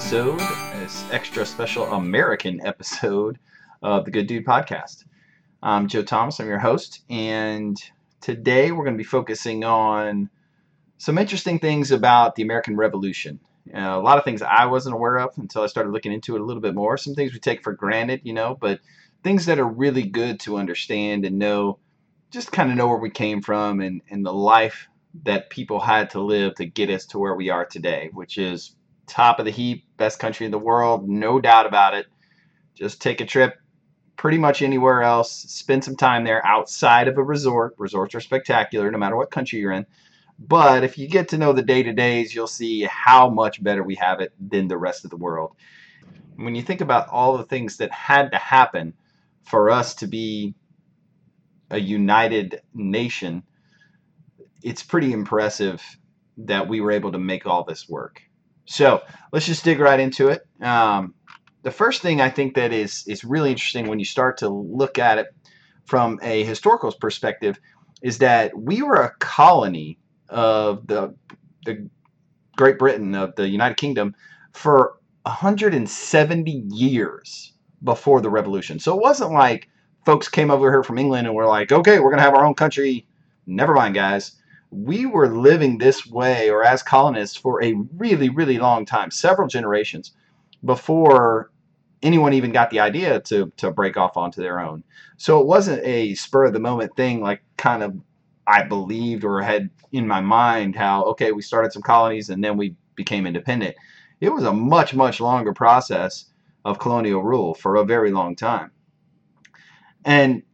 episode, this extra special American episode of the Good Dude Podcast. I'm Joe Thomas, I'm your host, and today we're going to be focusing on some interesting things about the American Revolution. A lot of things I wasn't aware of until I started looking into it a little bit more. Some things we take for granted, you know, but things that are really good to understand and know, just kind of know where we came from and the life that people had to live to get us to where we are today, which is top of the heap, best country in the world, no doubt about it. Just take a trip pretty much anywhere else, spend some time there outside of a resort. Resorts are spectacular no matter what country you're in. But if you get to know the day-to-days, you'll see how much better we have it than the rest of the world. When you think about all the things that had to happen for us to be a united nation, it's pretty impressive that we were able to make all this work. So let's just dig right into it. The first thing I think that is really interesting when you start to look at it from a historical perspective is that we were a colony of the Great Britain, of the United Kingdom, for 170 years before the Revolution. So it wasn't like folks came over here from England and were like, okay, we're going to have our own country. Never mind, guys. We were living this way or as colonists for a really, really long time, several generations, before anyone even got the idea to break off onto their own. So it wasn't a spur-of-the-moment thing like kind of I believed or had in my mind how, okay, we started some colonies and then we became independent. It was a much, much longer process of colonial rule for a very long time. And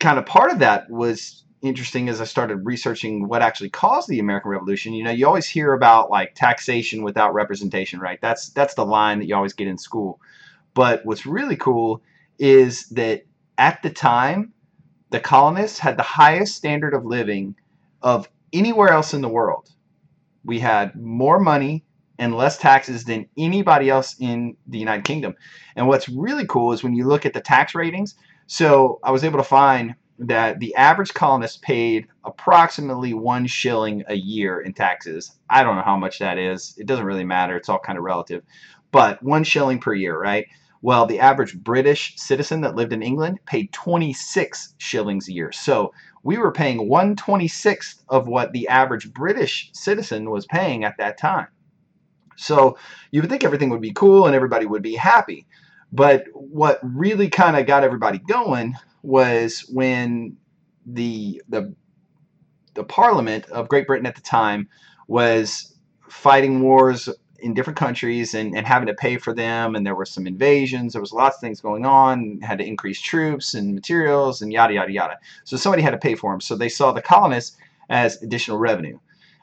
kind of part of that was interesting as I started researching what actually caused the American Revolution. You know, you always hear about like taxation without representation, right? That's the line that you always get in school. But what's really cool is that at the time, the colonists had the highest standard of living of anywhere else in the world. We had more money and less taxes than anybody else in the United Kingdom. And what's really cool is when you look at the tax ratings. So I was able to find that the average colonist paid approximately 1 shilling a year in taxes. I don't know how much that is. It doesn't really matter. It's all kind of relative. But 1 shilling per year, right? Well, the average British citizen that lived in England paid 26 shillings a year. So we were paying 1/26th of what the average British citizen was paying at that time. So you would think everything would be cool and everybody would be happy. But what really kind of got everybody going was when the Parliament of Great Britain at the time was fighting wars in different countries and having to pay for them, and there were some invasions, there was lots of things going on, had to increase troops and materials and yada, yada, yada. So somebody had to pay for them. So they saw the colonists as additional revenue.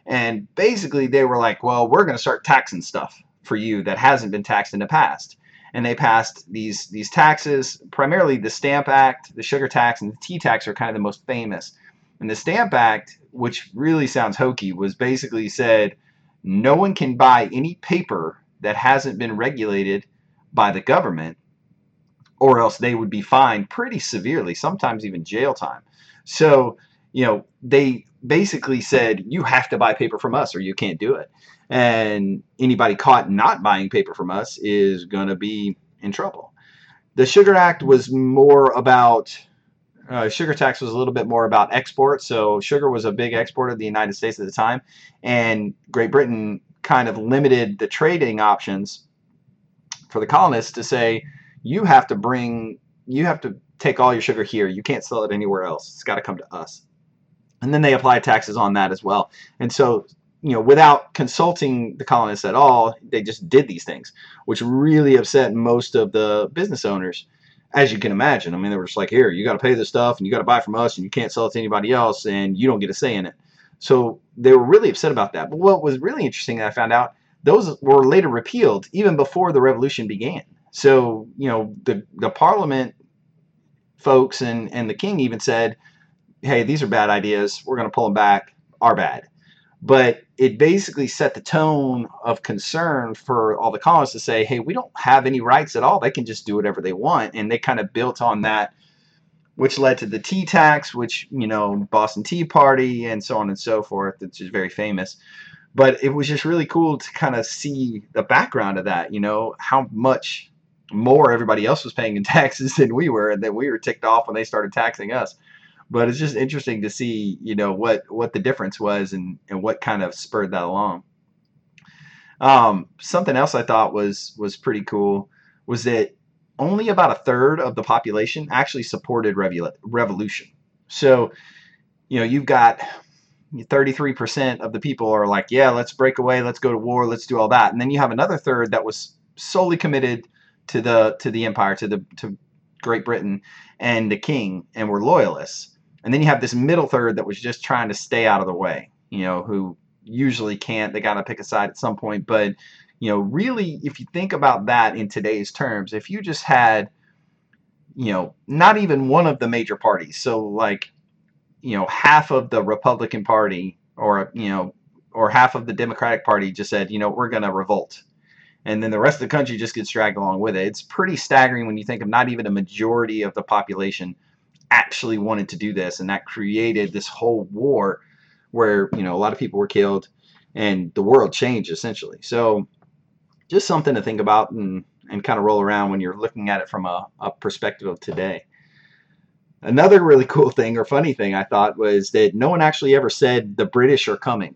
And basically they were like, well, we're going to start taxing stuff for you that hasn't been taxed in the past. And they passed these taxes, primarily the Stamp Act, the Sugar Tax, and the Tea Tax are kind of the most famous. And the Stamp Act, which really sounds hokey, was basically said, no one can buy any paper that hasn't been regulated by the government, or else they would be fined pretty severely, sometimes even jail time. So, you know, they basically said, you have to buy paper from us or you can't do it. And anybody caught not buying paper from us is going to be in trouble. The Sugar Act was more about, sugar tax was a little bit more about export. So sugar was a big exporter of the United States at the time. And Great Britain kind of limited the trading options for the colonists to say, you have to take all your sugar here. You can't sell it anywhere else. It's got to come to us. And then they applied taxes on that as well. And so, you know, without consulting the colonists at all, they just did these things, which really upset most of the business owners, as you can imagine. I mean, they were just like, here, you got to pay this stuff and you got to buy from us and you can't sell it to anybody else and you don't get a say in it. So they were really upset about that. But what was really interesting that I found out, those were later repealed even before the revolution began. So, you know, the parliament folks and the king even said, hey, these are bad ideas. We're going to pull them back. Our bad. But it basically set the tone of concern for all the colonists to say, hey, we don't have any rights at all. They can just do whatever they want. And they kind of built on that, which led to the tea tax, which, you know, Boston Tea Party and so on and so forth. It's just very famous. But it was just really cool to kind of see the background of that, you know, how much more everybody else was paying in taxes than we were, and then we were ticked off when they started taxing us. But it's just interesting to see, you know, what the difference was and what kind of spurred that along. Something else I thought was pretty cool was that only about a third of the population actually supported revolution. So, you know, you've got 33% of the people are like, yeah, let's break away, let's go to war, let's do all that. And then you have another third that was solely committed to the empire, to Great Britain and the king, and were loyalists. And then you have this middle third that was just trying to stay out of the way, you know, who usually can't, they got to pick a side at some point. But, you know, really, if you think about that in today's terms, if you just had, you know, not even one of the major parties, so like, you know, half of the Republican Party or, you know, or half of the Democratic Party just said, you know, we're going to revolt. And then the rest of the country just gets dragged along with it. It's pretty staggering when you think of not even a majority of the population actually wanted to do this. And that created this whole war where, you know, a lot of people were killed and the world changed essentially. So just something to think about and kind of roll around when you're looking at it from a perspective of today. Another really cool thing or funny thing I thought was that no one actually ever said the British are coming.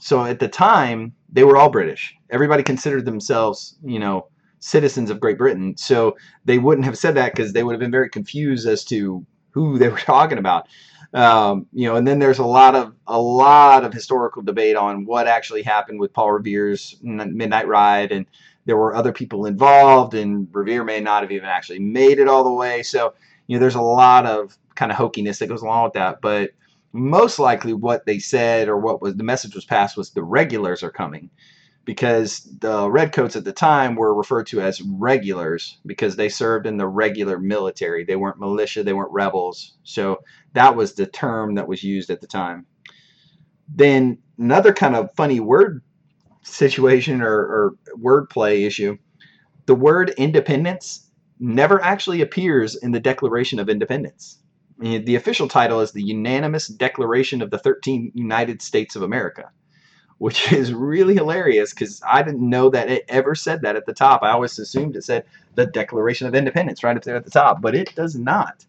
So at the time, they were all British. Everybody considered themselves, you know, citizens of Great Britain. So they wouldn't have said that because they would have been very confused as to who they were talking about. You know, and then there's a lot of historical debate on what actually happened with Paul Revere's Midnight Ride. And there were other people involved, and Revere may not have even actually made it all the way. So, you know, there's a lot of kind of hokiness that goes along with that. But most likely what they said or what was the message was passed was the regulars are coming, because the redcoats at the time were referred to as regulars because they served in the regular military. They weren't militia. They weren't rebels. So that was the term that was used at the time. Then another kind of funny word situation or wordplay issue, the word independence never actually appears in the Declaration of Independence. The official title is the Unanimous Declaration of the 13 United States of America, which is really hilarious because I didn't know that it ever said that at the top. I always assumed it said the Declaration of Independence right up there at the top, but it does not.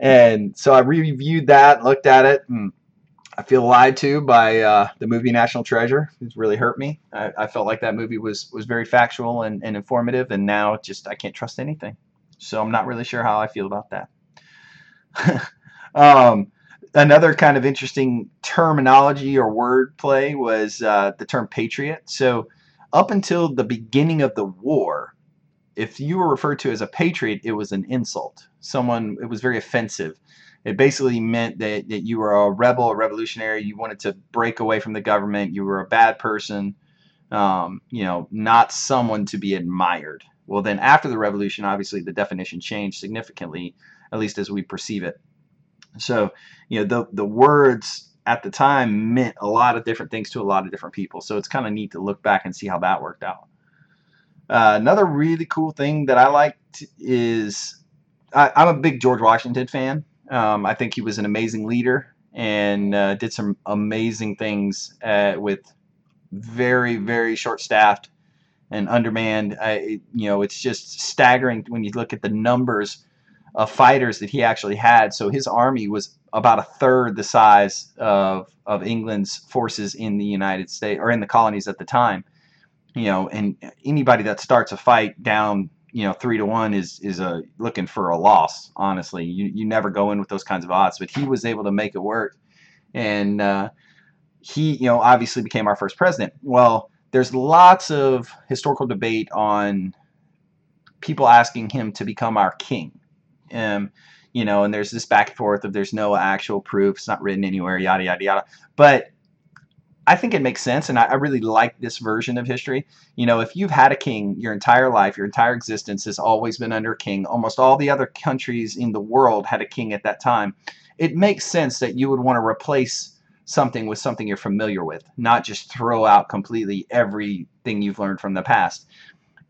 And so I reviewed that, looked at it, and I feel lied to by the movie National Treasure. It's really hurt me. I felt like that movie was very factual and informative, and now just I can't trust anything. So I'm not really sure how I feel about that. Another kind of interesting terminology or word play was the term patriot. So up until the beginning of the war, if you were referred to as a patriot, it was an insult. It was very offensive. It basically meant that you were a rebel, a revolutionary. You wanted to break away from the government. You were a bad person, you know, not someone to be admired. Well, then after the revolution, obviously the definition changed significantly, at least as we perceive it. So, you know, the words at the time meant a lot of different things to a lot of different people. So it's kind of neat to look back and see how that worked out. Another really cool thing that I liked is I'm a big George Washington fan. I think he was an amazing leader and did some amazing things with very, very short-staffed and undermanned. You know, it's just staggering when you look at the numbers of fighters that he actually had. So his army was about a third the size of England's forces in the United States or in the colonies at the time. You know, and anybody that starts a fight down, you know, 3-1 is looking for a loss. Honestly, you never go in with those kinds of odds. But he was able to make it work, and he, you know, obviously became our first president. Well, there's lots of historical debate on people asking him to become our king. You know, and there's this back and forth of there's no actual proof, it's not written anywhere, yada, yada, yada. But I think it makes sense, and I really like this version of history. You know, if you've had a king your entire life, your entire existence has always been under a king. Almost all the other countries in the world had a king at that time. It makes sense that you would want to replace something with something you're familiar with, not just throw out completely everything you've learned from the past.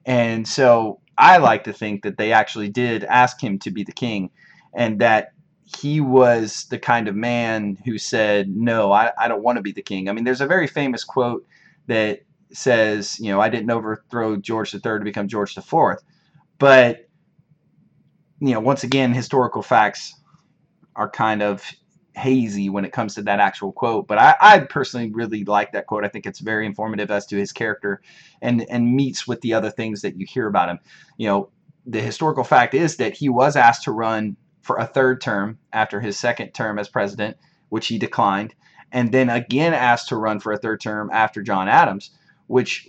And so I like to think that they actually did ask him to be the king, and that he was the kind of man who said, no, I don't want to be the king. I mean, there's a very famous quote that says, you know, I didn't overthrow George the Third to become George the Fourth. But, you know, once again, historical facts are kind of hazy when it comes to that actual quote. But I personally really like that quote. I think it's very informative as to his character and meets with the other things that you hear about him. You know, the historical fact is that he was asked to run for a third term after his second term as president, which he declined, and then again asked to run for a third term after John Adams, which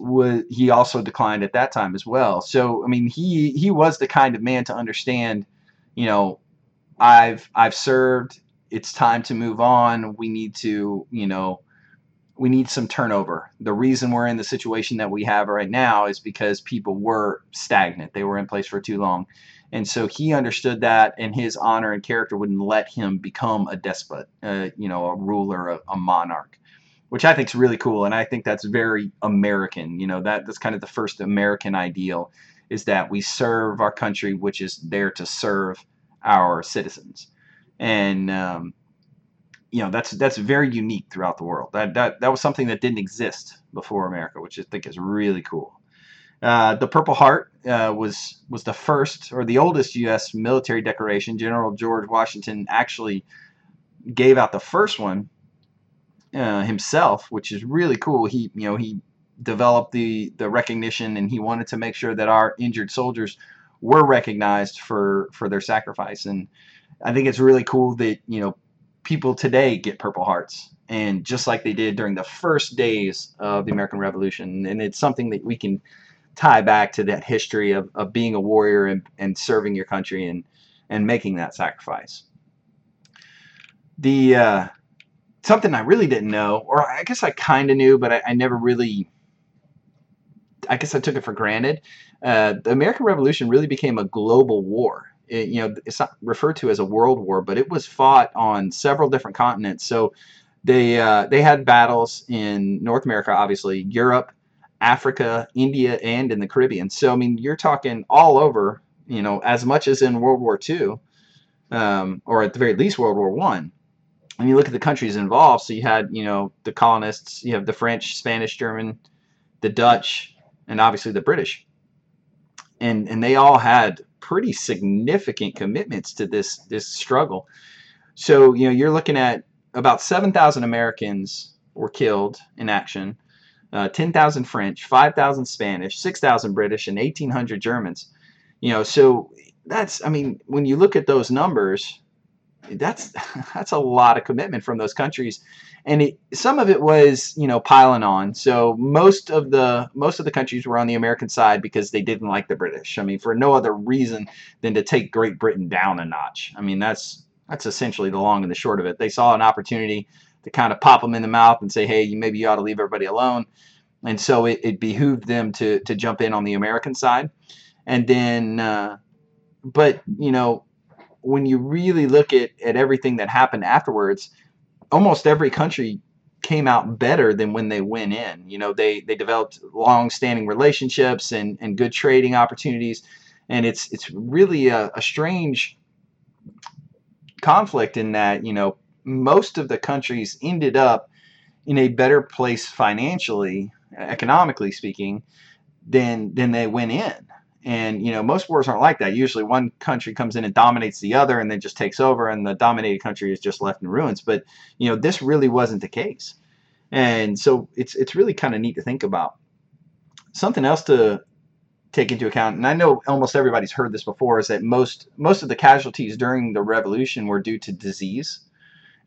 he also declined at that time as well. So, I mean, he was the kind of man to understand, you know, I've served, it's time to move on. We need to, you know, we need some turnover. The reason we're in the situation that we have right now is because people were stagnant. They were in place for too long. And so he understood that, and his honor and character wouldn't let him become a despot, you know, a ruler, a monarch, which I think is really cool. And I think that's very American. You know, that's kind of the first American ideal, is that we serve our country, which is there to serve our citizens. And, you know, that's very unique throughout the world. That was something that didn't exist before America, which I think is really cool. The Purple Heart was the first or the oldest U.S. military decoration. General George Washington actually gave out the first one himself, which is really cool. He, you know, he developed the recognition, and he wanted to make sure that our injured soldiers were recognized for their sacrifice. And I think it's really cool that, you know, people today get Purple Hearts, and just like they did during the first days of the American Revolution. And it's something that we can tie back to that history of being a warrior and serving your country and making that sacrifice. The something I really didn't know, or I guess I kind of knew, but I never really, I guess I took it for granted. The American Revolution really became a global war. It, you know, it's not referred to as a world war, but it was fought on several different continents. So they had battles in North America, obviously, Europe, Africa, India, and in the Caribbean. So, I mean, you're talking all over, you know, as much as in World War II, or at the very least World War I. And you look at the countries involved. So you had, you know, the colonists, you have the French, Spanish, German, the Dutch, and obviously the British. And they all had pretty significant commitments to this struggle. So, you know, you're looking at about 7,000 Americans were killed in action, 10,000 French, 5,000 Spanish, 6,000 British, and 1,800 Germans. You know, so that's, I mean, when you look at those numbers, that's a lot of commitment from those countries. And some of it was, you know, piling on. So most of the countries were on the American side because they didn't like the British. I mean, for no other reason than to take Great Britain down a notch. I mean, that's essentially the long and the short of it. They saw an opportunity to kind of pop them in the mouth and say, hey, maybe you ought to leave everybody alone. And so it behooved them to jump in on the American side. And then, but, you know, when you really look at everything that happened afterwards, almost every country came out better than when they went in. You know, they developed long-standing relationships and good trading opportunities. And it's really a strange conflict in that, you know, most of the countries ended up in a better place financially, economically speaking, than they went in. And, you know, most wars aren't like that. Usually one country comes in and dominates the other and then just takes over, and the dominated country is just left in ruins. But, you know, this really wasn't the case. And so it's really kind of neat to think about. Something else to take into account, and I know almost everybody's heard this before, is that most of the casualties during the revolution were due to disease.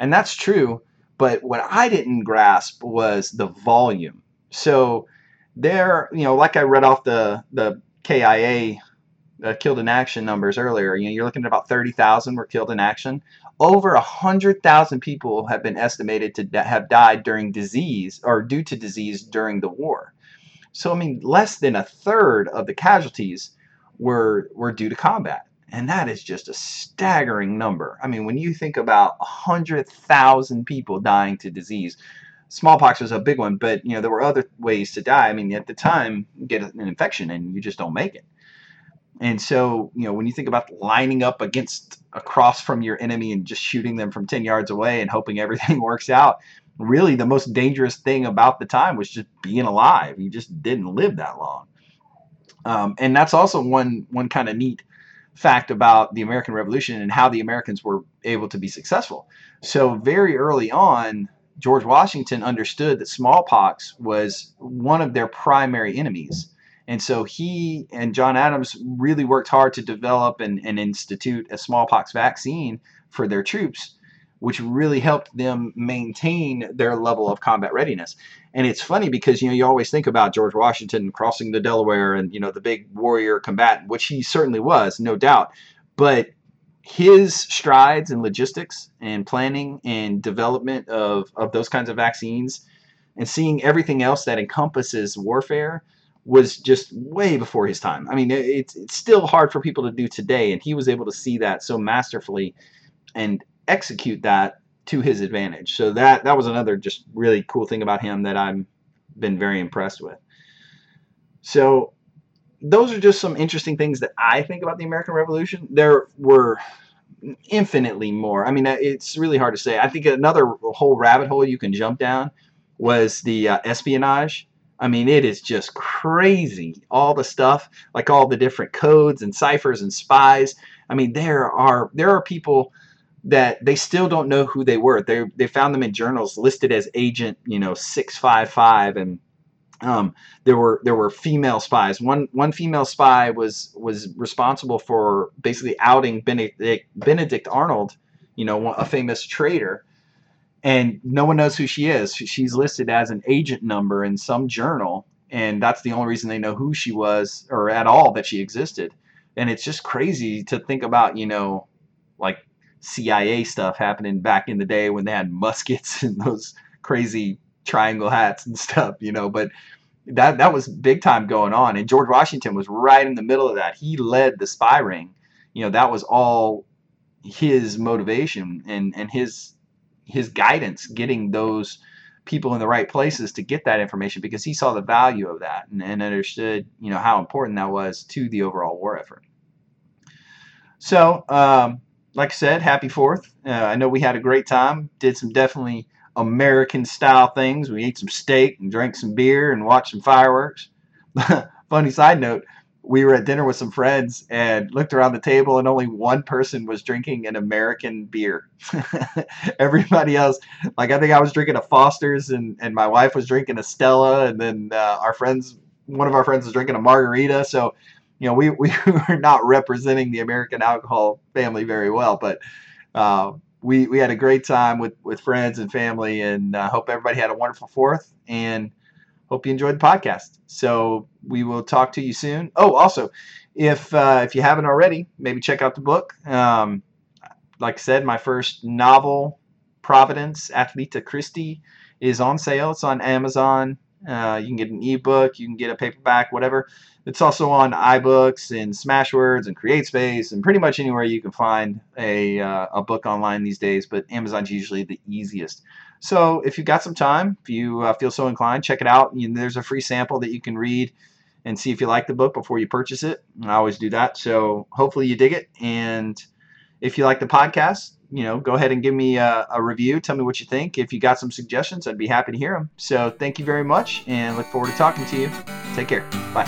And that's true. But what I didn't grasp was the volume. So there, you know, like I read off the KIA killed in action numbers earlier, you know, you're looking at about 30,000 were killed in action. Over 100,000 people have been estimated to have died during disease or due to disease during the war. So, I mean, less than a third of the casualties were due to combat. And that is just a staggering number. I mean, when you think about 100,000 people dying to disease, smallpox was a big one, but, you know, there were other ways to die. I mean, at the time, you get an infection and you just don't make it. And so, you know, when you think about lining up against across from your enemy and just shooting them from 10 yards away and hoping everything works out, really the most dangerous thing about the time was just being alive. You just didn't live that long. And that's also one kind of neat fact about the American Revolution and how the Americans were able to be successful. So very early on, George Washington understood that smallpox was one of their primary enemies. And so he and John Adams really worked hard to develop and institute a smallpox vaccine for their troops, which really helped them maintain their level of combat readiness. And it's funny because, you know, you always think about George Washington crossing the Delaware and, you know, the big warrior combatant, which he certainly was, no doubt. But his strides in logistics and planning and development of those kinds of vaccines and seeing everything else that encompasses warfare was just way before his time. I mean, it's still hard for people to do today, and he was able to see that so masterfully and execute that to his advantage. So that was another just really cool thing about him that I've been very impressed with. So those are just some interesting things that I think about the American Revolution. There were infinitely more. I mean, it's really hard to say. I think another whole rabbit hole you can jump down was the espionage. I mean, it is just crazy, all the stuff, like all the different codes and ciphers and spies. I mean, there are people that they still don't know who they were. They found them in journals listed as agent, you know, 655, and there were female spies. One female spy was responsible for basically outing Benedict Arnold, you know, a famous traitor. And no one knows who she is. She's listed as an agent number in some journal, and that's the only reason they know who she was or at all that she existed. And it's just crazy to think about, you know, like CIA stuff happening back in the day when they had muskets and those crazy triangle hats and stuff, you know. But that was big time going on, and George Washington was right in the middle of that. He led the spy ring. You know, that was all his motivation and his guidance, getting those people in the right places to get that information, because he saw the value of that and understood, you know, how important that was to the overall war effort. So, like I said, happy 4th. I know we had a great time, did some definitely American style things. We ate some steak and drank some beer and watched some fireworks. Funny side note, we were at dinner with some friends and looked around the table, and only one person was drinking an American beer. Everybody else, like, I think I was drinking a Foster's, and my wife was drinking a Stella, and then one of our friends was drinking a margarita. So, you know, we were not representing the American alcohol family very well, but we had a great time with friends and family, and hope everybody had a wonderful 4th, and hope you enjoyed the podcast. So we will talk to you soon. Oh, also, if you haven't already, maybe check out the book. Like I said, my first novel, Providence, Athleta Christi, is on sale. It's on Amazon. You can get an ebook. You can get a paperback, whatever. It's also on iBooks and Smashwords and CreateSpace and pretty much anywhere you can find a book online these days, but Amazon's usually the easiest. So if you've got some time, if you feel so inclined, check it out. There's a free sample that you can read and see if you like the book before you purchase it. I always do that. So hopefully you dig it. And if you like the podcast, you know, go ahead and give me a review. Tell me what you think. If you got some suggestions, I'd be happy to hear them. So thank you very much, and look forward to talking to you. Take care. Bye.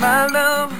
My love.